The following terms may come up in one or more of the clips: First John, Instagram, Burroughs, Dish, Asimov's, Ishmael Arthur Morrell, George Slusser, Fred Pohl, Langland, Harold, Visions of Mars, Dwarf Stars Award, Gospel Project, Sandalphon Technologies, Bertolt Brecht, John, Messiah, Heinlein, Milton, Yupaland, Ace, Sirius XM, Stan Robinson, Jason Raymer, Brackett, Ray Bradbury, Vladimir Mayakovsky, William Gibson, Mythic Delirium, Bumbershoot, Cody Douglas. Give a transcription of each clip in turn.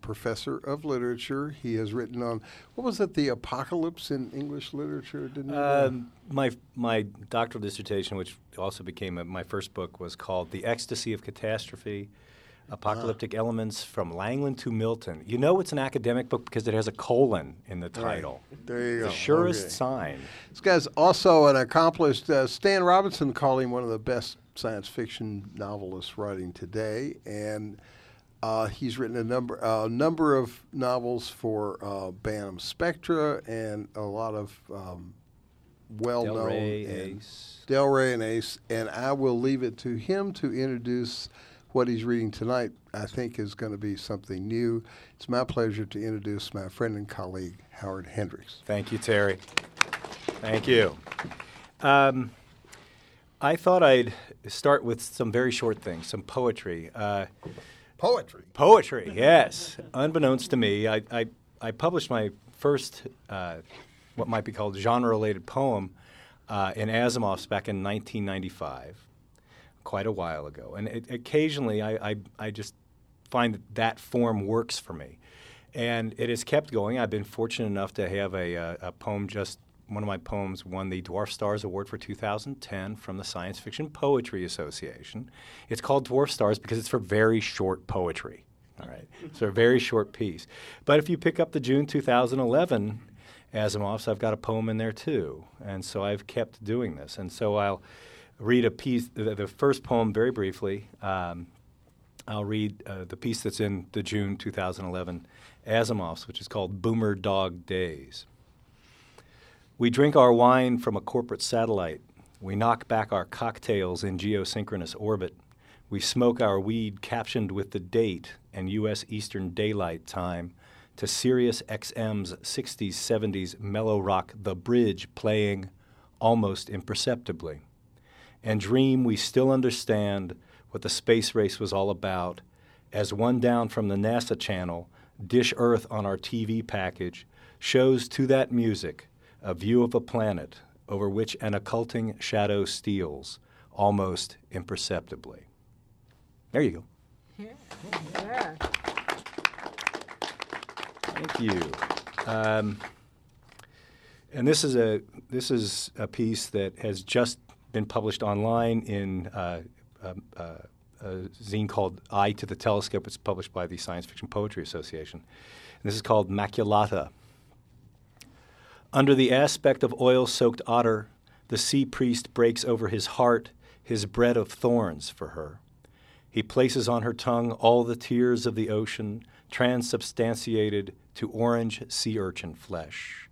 professor of literature. He has written on, what was it, the apocalypse in English literature? Didn't my doctoral dissertation, which also became my first book, was called The Ecstasy of Catastrophe, Apocalyptic Elements from Langland to Milton. You know it's an academic book because it has a colon in the title. Right. There you go. The surest sign. This guy's also an accomplished, Stan Robinson called him one of the best science fiction novelists writing today, and he's written a number of novels for Bantam Spectra and a lot of well-known Del Rey and Ace. And I will leave it to him to introduce what he's reading tonight. I think is going to be something new. It's my pleasure to introduce my friend and colleague Howard Hendricks. Thank you, Terry. Thank you. I thought I'd start with some very short things, some poetry. Poetry, yes. Unbeknownst to me, I published my first what might be called genre-related poem in Asimov's back in 1995, quite a while ago. And occasionally I just find that form works for me. And it has kept going. I've been fortunate enough to have a poem, just one of my poems won the Dwarf Stars Award for 2010 from the Science Fiction Poetry Association. It's called Dwarf Stars because it's for very short poetry. All right, so a very short piece. But if you pick up the June 2011 Asimov's, I've got a poem in there too. And so I've kept doing this. And so I'll read a piece, the first poem very briefly. I'll read the piece that's in the June 2011 Asimov's, which is called Boomer Dog Days. We drink our wine from a corporate satellite. We knock back our cocktails in geosynchronous orbit. We smoke our weed captioned with the date and U.S. Eastern Daylight Time to Sirius XM's 60s, 70s mellow rock The Bridge playing almost imperceptibly. And dream we still understand what the space race was all about as one down from the NASA channel, Dish Earth on our TV package, shows to that music a view of a planet over which an occulting shadow steals almost imperceptibly. There you go. Yeah. Thank you. And this is a piece that has just been published online in a zine called Eye to the Telescope. It's published by the Science Fiction Poetry Association. And this is called Maculata. Under the aspect of oil-soaked otter, the sea priest breaks over his heart his bread of thorns for her. He places on her tongue all the tears of the ocean, transubstantiated to orange sea urchin flesh.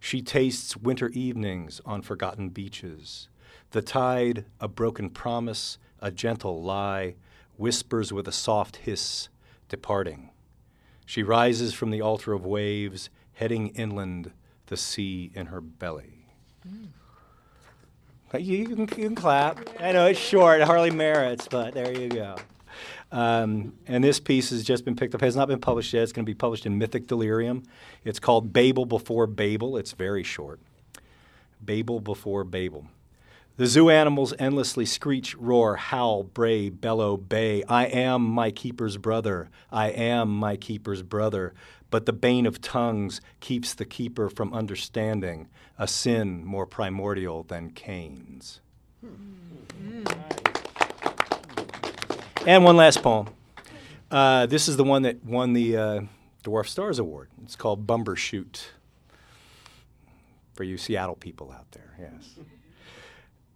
She tastes winter evenings on forgotten beaches. The tide, a broken promise, a gentle lie, whispers with a soft hiss, departing. She rises from the altar of waves, heading inland, the sea in her belly. Mm. You can clap. I know it's short, it hardly merits, but there you go. And this piece has just been picked up, has not been published yet. It's going to be published in Mythic Delirium. It's called Babel Before Babel. It's very short. Babel Before Babel. The zoo animals endlessly screech, roar, howl, bray, bellow, bay. I am my keeper's brother. I am my keeper's brother. But the bane of tongues keeps the keeper from understanding, a sin more primordial than Cain's. And one last poem. This is the one that won the Dwarf Stars Award. It's called Bumbershoot, for you Seattle people out there, yes.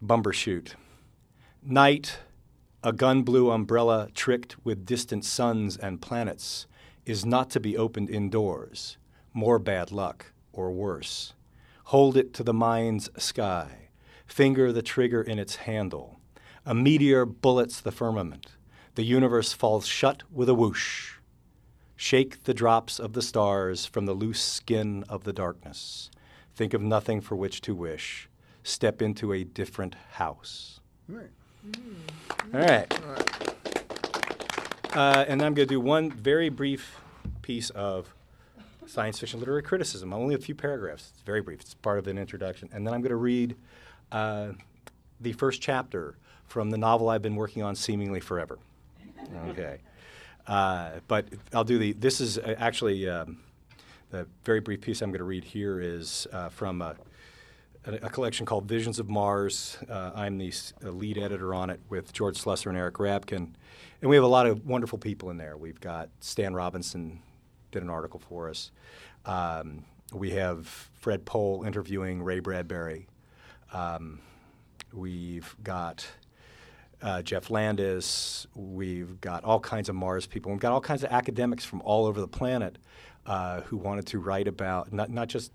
Bumbershoot. Night, a gun-blue umbrella tricked with distant suns and planets, is not to be opened indoors, more bad luck or worse. Hold it to the mind's sky, finger the trigger in its handle. A meteor bullets the firmament. The universe falls shut with a whoosh. Shake the drops of the stars from the loose skin of the darkness. Think of nothing for which to wish. Step into a different house. Right. Mm-hmm. All right. All right. And I'm going to do one very brief piece of science fiction literary criticism. Only a few paragraphs. It's very brief. It's part of an introduction. And then I'm going to read the first chapter from the novel I've been working on seemingly forever. Okay. But I'll do the – this is actually the very brief piece I'm going to read here is from a collection called Visions of Mars. I'm the lead editor on it with George Slusser and Eric Rabkin. And we have a lot of wonderful people in there. We've got Stan Robinson did an article for us. We have Fred Pohl interviewing Ray Bradbury. We've got Jeff Landis. We've got all kinds of Mars people. We've got all kinds of academics from all over the planet who wanted to write about not just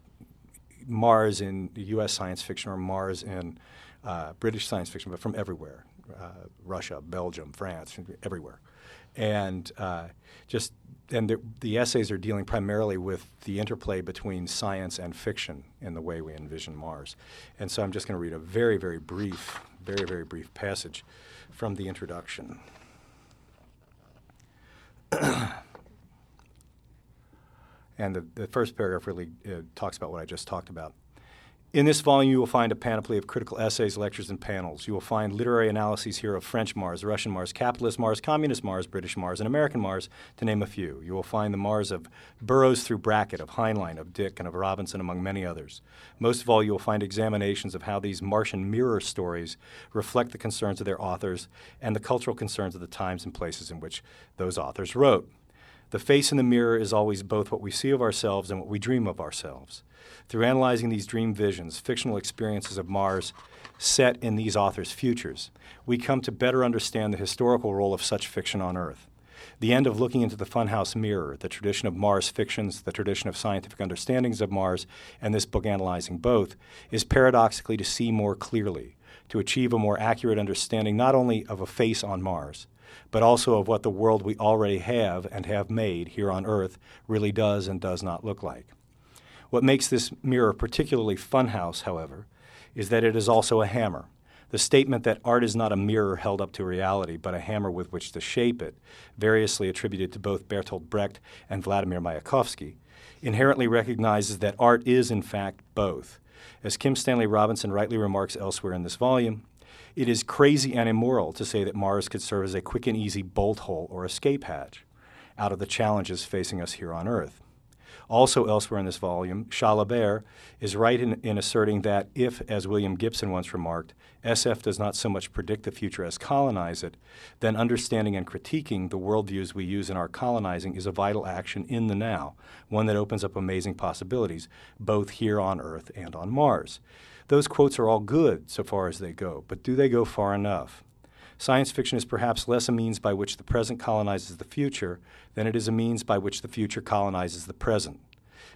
Mars in U.S. science fiction or Mars in British science fiction, but from everywhere, Russia, Belgium, France, everywhere. And the essays are dealing primarily with the interplay between science and fiction in the way we envision Mars. And so I'm just going to read a very, very brief, very, very brief passage from the introduction. And the first paragraph really talks about what I just talked about. In this volume, you will find a panoply of critical essays, lectures, and panels. You will find literary analyses here of French Mars, Russian Mars, capitalist Mars, communist Mars, British Mars, and American Mars, to name a few. You will find the Mars of Burroughs through Brackett, of Heinlein, of Dick, and of Robinson, among many others. Most of all, you will find examinations of how these Martian mirror stories reflect the concerns of their authors and the cultural concerns of the times and places in which those authors wrote. The face in the mirror is always both what we see of ourselves and what we dream of ourselves. Through analyzing these dream visions, fictional experiences of Mars set in these authors' futures, we come to better understand the historical role of such fiction on Earth. The end of looking into the funhouse mirror, the tradition of Mars fictions, the tradition of scientific understandings of Mars, and this book analyzing both, is paradoxically to see more clearly, to achieve a more accurate understanding not only of a face on Mars, but also of what the world we already have and have made here on Earth really does and does not look like. What makes this mirror particularly funhouse, however, is that it is also a hammer. The statement that art is not a mirror held up to reality, but a hammer with which to shape it, variously attributed to both Bertolt Brecht and Vladimir Mayakovsky, inherently recognizes that art is, in fact, both. As Kim Stanley Robinson rightly remarks elsewhere in this volume, it is crazy and immoral to say that Mars could serve as a quick and easy bolt hole or escape hatch out of the challenges facing us here on Earth. Also elsewhere in this volume, Chalabert is right in asserting that if, as William Gibson once remarked, SF does not so much predict the future as colonize it, then understanding and critiquing the worldviews we use in our colonizing is a vital action in the now, one that opens up amazing possibilities, both here on Earth and on Mars. Those quotes are all good so far as they go, but do they go far enough? Science fiction is perhaps less a means by which the present colonizes the future than it is a means by which the future colonizes the present.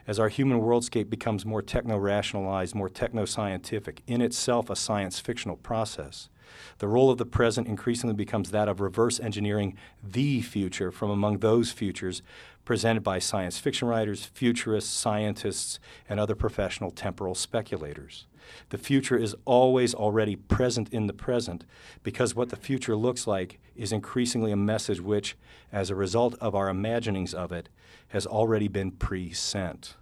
As our human worldscape becomes more techno-rationalized, more techno-scientific, in itself a science fictional process, the role of the present increasingly becomes that of reverse engineering the future from among those futures presented by science fiction writers, futurists, scientists, and other professional temporal speculators. The future is always already present in the present because what the future looks like is increasingly a message which, as a result of our imaginings of it, has already been pre-sent.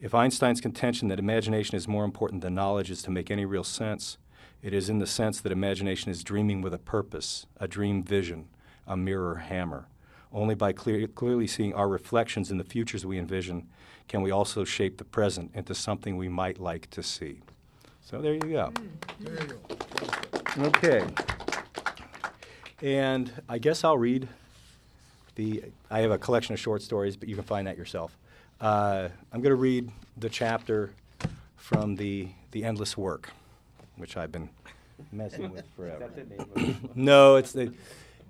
If Einstein's contention that imagination is more important than knowledge is to make any real sense, it is in the sense that imagination is dreaming with a purpose, a dream vision, a mirror hammer. Only by clearly seeing our reflections in the futures we envision can we also shape the present into something we might like to see. So there you go. There you go. Okay. And I guess I'll read I have a collection of short stories, but you can find that yourself. I'm going to read the chapter from the Endless Work, which I've been messing with forever. Is that the name of it? No,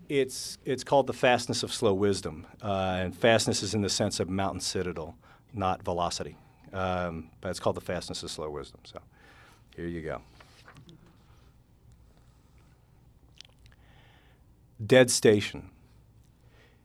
it's called The Fastness of Slow Wisdom, and fastness is in the sense of mountain citadel, not velocity. But it's called The Fastness of Slow Wisdom, so here you go. Dead Station.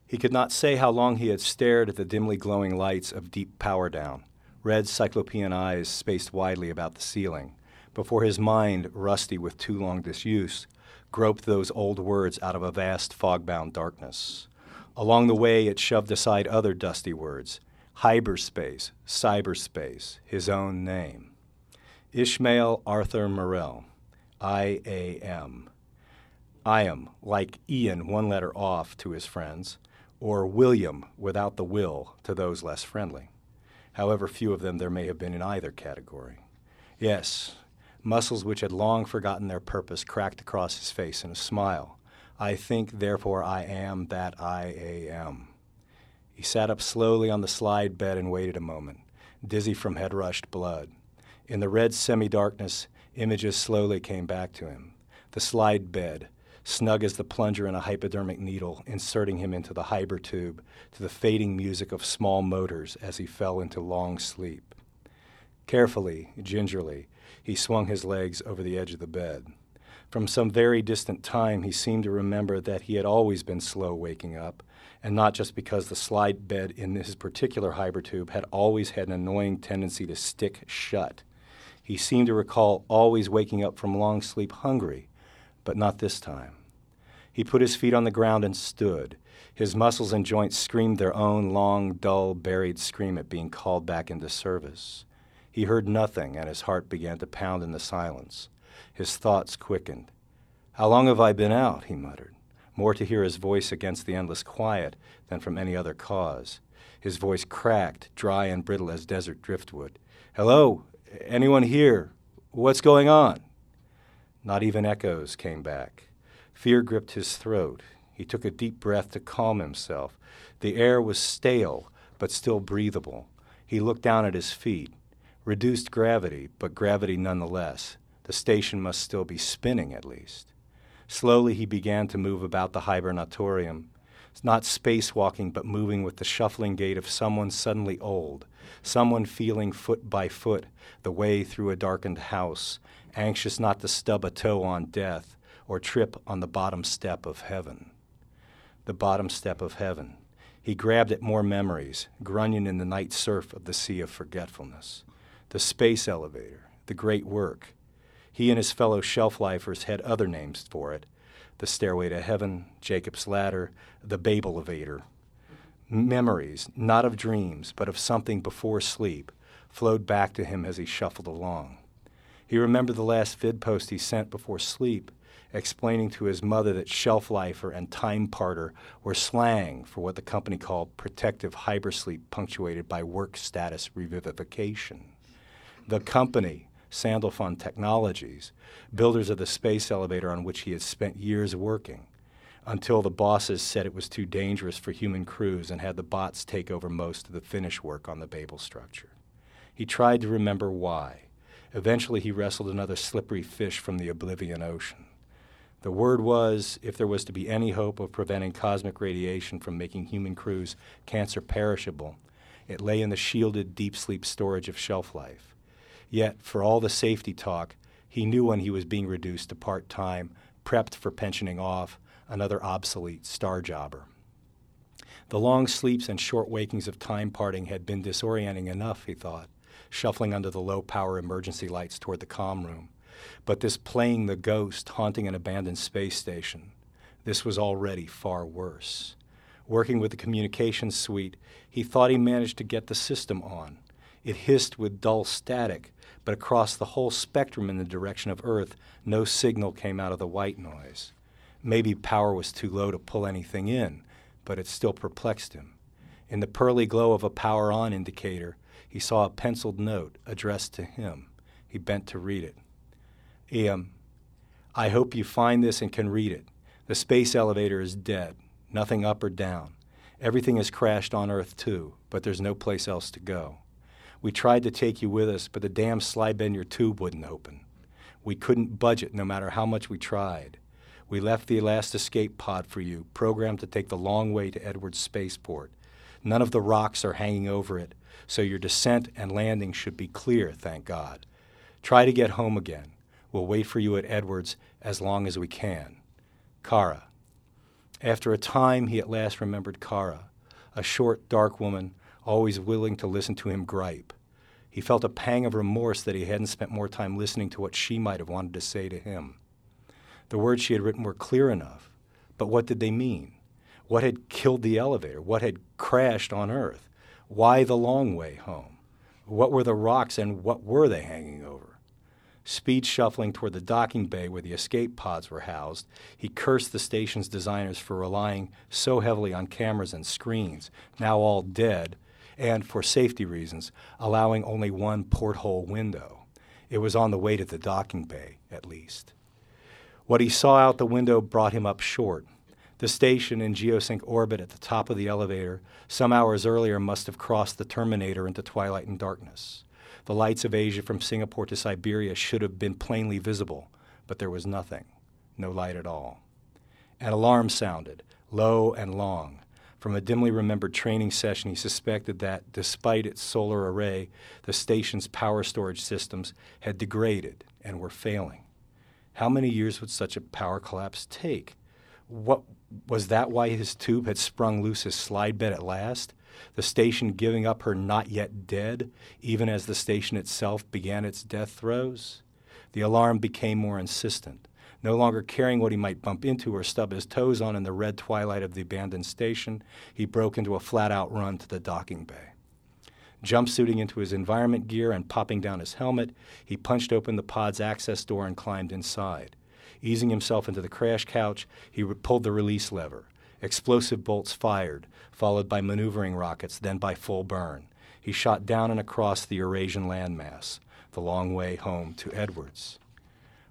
He could not say how long he had stared at the dimly glowing lights of deep power down, red cyclopean eyes spaced widely about the ceiling, before his mind, rusty with too long disuse, groped those old words out of a vast fog-bound darkness. Along the way, it shoved aside other dusty words, hyperspace, cyberspace, his own name. Ishmael Arthur Morrell, I-A-M. Iam, like Ian, one letter off to his friends, or William, without the will, to those less friendly. However few of them there may have been in either category. Yes, muscles which had long forgotten their purpose cracked across his face in a smile. I think, therefore I am that I am. He sat up slowly on the slide bed and waited a moment, dizzy from head-rushed blood. In the red semi-darkness, images slowly came back to him. The slide bed, snug as the plunger in a hypodermic needle, inserting him into the hyper tube to the fading music of small motors as he fell into long sleep. Carefully, gingerly, he swung his legs over the edge of the bed. From some very distant time, he seemed to remember that he had always been slow waking up, and not just because the slide bed in his particular hyper tube had always had an annoying tendency to stick shut. He seemed to recall always waking up from long sleep hungry, but not this time. He put his feet on the ground and stood. His muscles and joints screamed their own long, dull, buried scream at being called back into service. He heard nothing, and his heart began to pound in the silence. His thoughts quickened. "How long have I been out?" he muttered, more to hear his voice against the endless quiet than from any other cause. His voice cracked, dry and brittle as desert driftwood. "Hello, anyone here? What's going on?" Not even echoes came back. Fear gripped his throat. He took a deep breath to calm himself. The air was stale, but still breathable. He looked down at his feet. Reduced gravity, but gravity nonetheless. The station must still be spinning, at least. Slowly he began to move about the hibernatorium, not spacewalking, but moving with the shuffling gait of someone suddenly old, someone feeling foot by foot the way through a darkened house, anxious not to stub a toe on death, or trip on the bottom step of heaven. The bottom step of heaven. He grabbed at more memories, grunion in the night surf of the sea of forgetfulness. The space elevator, the great work. He and his fellow shelf-lifers had other names for it. The stairway to heaven, Jacob's ladder, the Babel elevator. Memories, not of dreams, but of something before sleep, flowed back to him as he shuffled along. He remembered the last vid post he sent before sleep, explaining to his mother that shelf-lifer and time-parter were slang for what the company called protective hypersleep punctuated by work status revivification. The company, Sandalphon Technologies, builders of the space elevator on which he had spent years working, until the bosses said it was too dangerous for human crews and had the bots take over most of the finish work on the Babel structure. He tried to remember why. Eventually he wrestled another slippery fish from the oblivion ocean. The word was, if there was to be any hope of preventing cosmic radiation from making human crews cancer perishable, it lay in the shielded deep sleep storage of shelf life. Yet, for all the safety talk, he knew when he was being reduced to part-time, prepped for pensioning off, another obsolete star jobber. The long sleeps and short wakings of time parting had been disorienting enough, he thought, shuffling under the low-power emergency lights toward the comm room. But this playing the ghost, haunting an abandoned space station, this was already far worse. Working with the communications suite, he thought he managed to get the system on. It hissed with dull static, but across the whole spectrum in the direction of Earth, no signal came out of the white noise. Maybe power was too low to pull anything in, but it still perplexed him. In the pearly glow of a power-on indicator, he saw a penciled note addressed to him. He bent to read it. I hope you find this and can read it. The space elevator is dead, nothing up or down. Everything has crashed on Earth, too, but there's no place else to go. We tried to take you with us, but the damn slide bend your tube wouldn't open. We couldn't budget no matter how much we tried. We left the last escape pod for you, programmed to take the long way to Edwards Spaceport. None of the rocks are hanging over it, so your descent and landing should be clear, thank God. Try to get home again. We'll wait for you at Edwards as long as we can. Kara. After a time, he at last remembered Kara, a short, dark woman, always willing to listen to him gripe. He felt a pang of remorse that he hadn't spent more time listening to what she might have wanted to say to him. The words she had written were clear enough, but what did they mean? What had killed the elevator? What had crashed on Earth? Why the long way home? What were the rocks and what were they hanging over? Speed shuffling toward the docking bay where the escape pods were housed, he cursed the station's designers for relying so heavily on cameras and screens, now all dead, and, for safety reasons, allowing only one porthole window. It was on the way to the docking bay, at least. What he saw out the window brought him up short. The station in geosync orbit at the top of the elevator some hours earlier must have crossed the terminator into twilight and darkness. The lights of Asia from Singapore to Siberia should have been plainly visible, but there was nothing, no light at all. An alarm sounded, low and long. From a dimly remembered training session, he suspected that, despite its solar array, the station's power storage systems had degraded and were failing. How many years would such a power collapse take? What was that why his tube had sprung loose his slide bed at last, the station giving up her not yet dead, even as the station itself began its death throes? The alarm became more insistent, no longer caring what he might bump into or stub his toes on in the red twilight of the abandoned station, he broke into a flat-out run to the docking bay. Jumpsuiting into his environment gear and popping down his helmet, he punched open the pod's access door and climbed inside. Easing himself into the crash couch, he pulled the release lever. Explosive bolts fired, followed by maneuvering rockets, then by full burn. He shot down and across the Eurasian landmass, the long way home to Edwards.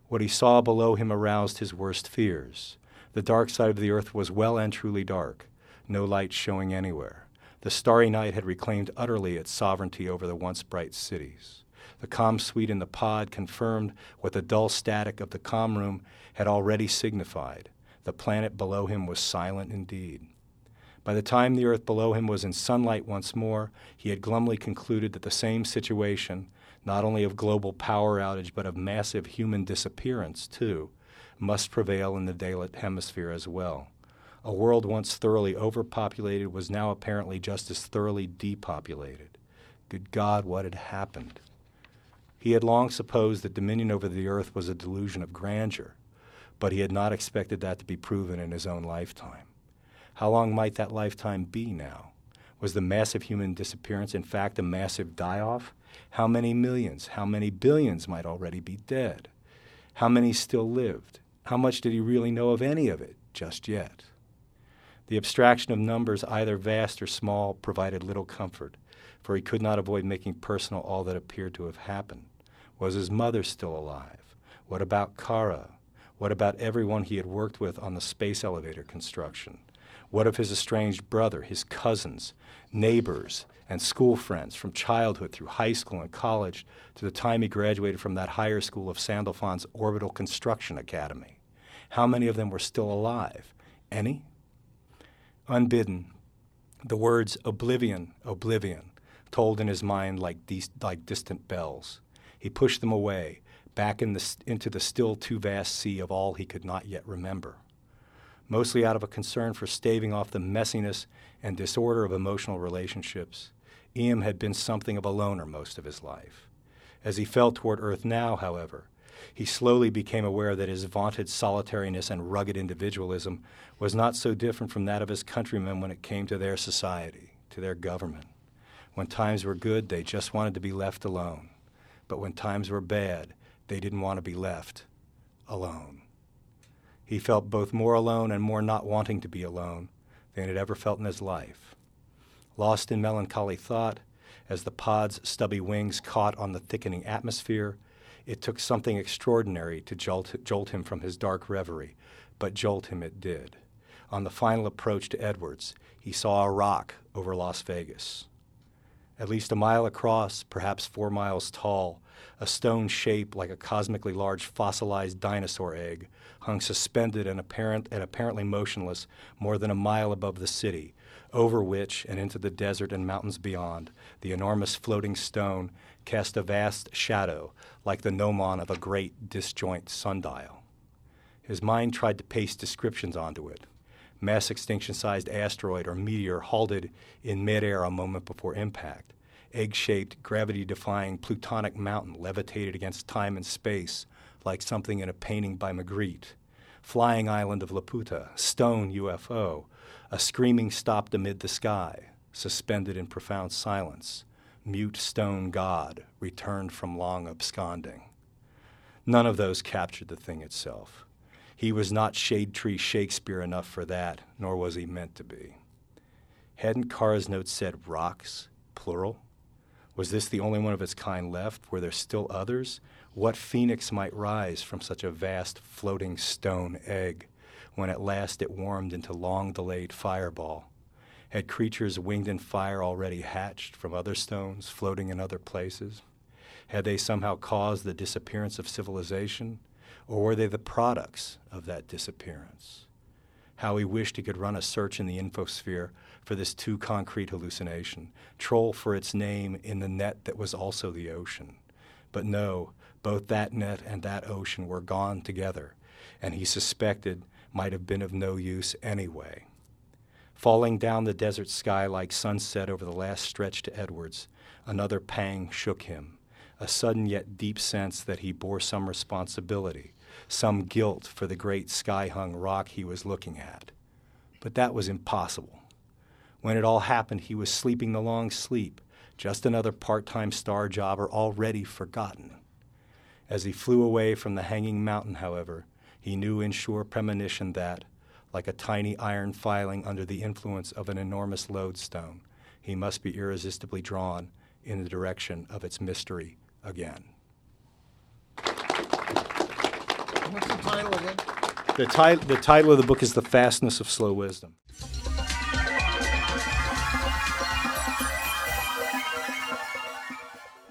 What he saw below him aroused his worst fears. The dark side of the earth was well and truly dark, no light showing anywhere. The starry night had reclaimed utterly its sovereignty over the once bright cities. The comm suite in the pod confirmed what the dull static of the comm room had already signified. The planet below him was silent indeed. By the time the Earth below him was in sunlight once more, he had glumly concluded that the same situation, not only of global power outage but of massive human disappearance, too, must prevail in the daylit hemisphere as well. A world once thoroughly overpopulated was now apparently just as thoroughly depopulated. Good God, what had happened? He had long supposed that dominion over the earth was a delusion of grandeur, but he had not expected that to be proven in his own lifetime. How long might that lifetime be now? Was the massive human disappearance, in fact, a massive die-off? How many millions, how many billions might already be dead? How many still lived? How much did he really know of any of it just yet? The abstraction of numbers, either vast or small, provided little comfort, for he could not avoid making personal all that appeared to have happened. Was his mother still alive? What about Kara? What about everyone he had worked with on the space elevator construction? What of his estranged brother, his cousins, neighbors, and school friends from childhood through high school and college to the time he graduated from that higher school of Sandelfon's Orbital Construction Academy? How many of them were still alive? Any? Unbidden, the words oblivion, oblivion, tolled in his mind like distant bells. He pushed them away, back into the still too vast sea of all he could not yet remember. Mostly out of a concern for staving off the messiness and disorder of emotional relationships, Ian had been something of a loner most of his life. As he felt toward Earth now, however, he slowly became aware that his vaunted solitariness and rugged individualism was not so different from that of his countrymen when it came to their society, to their government. When times were good, they just wanted to be left alone. But when times were bad, they didn't want to be left alone. He felt both more alone and more not wanting to be alone than he had ever felt in his life. Lost in melancholy thought, as the pod's stubby wings caught on the thickening atmosphere, it took something extraordinary to jolt him from his dark reverie, but jolt him it did. On the final approach to Edwards, he saw a rock over Las Vegas. At least a mile across, perhaps 4 miles tall, a stone shape like a cosmically large fossilized dinosaur egg hung suspended and apparently motionless more than a mile above the city, over which, and into the desert and mountains beyond, the enormous floating stone cast a vast shadow like the gnomon of a great disjoint sundial. His mind tried to paste descriptions onto it. mass extinction-sized asteroid or meteor halted in midair a moment before impact. Egg-shaped, gravity-defying plutonic mountain levitated against time and space like something in a painting by Magritte. Flying island of Laputa, stone UFO, a screaming stopped amid the sky, suspended in profound silence, mute stone god returned from long absconding. None of those captured the thing itself. He was not shade tree Shakespeare enough for that, nor was he meant to be. Hadn't Kara's note said rocks, plural? Was this the only one of its kind left? Were there still others? What phoenix might rise from such a vast floating stone egg when at last it warmed into long-delayed fireball? Had creatures winged in fire already hatched from other stones floating in other places? Had they somehow caused the disappearance of civilization? Or were they the products of that disappearance? How he wished he could run a search in the infosphere for this too concrete hallucination, troll for its name in the net that was also the ocean. But no, both that net and that ocean were gone together, and he suspected might have been of no use anyway. Falling down the desert sky like sunset over the last stretch to Edwards, another pang shook him, a sudden yet deep sense that he bore some responsibility, some guilt for the great sky-hung rock he was looking at. But that was impossible. When it all happened, he was sleeping the long sleep, just another part-time star jobber already forgotten. As he flew away from the hanging mountain, however, he knew in sure premonition that, like a tiny iron filing under the influence of an enormous lodestone, he must be irresistibly drawn in the direction of its mystery again. What's the title again? The title of the book is The Fastness of Slow Wisdom.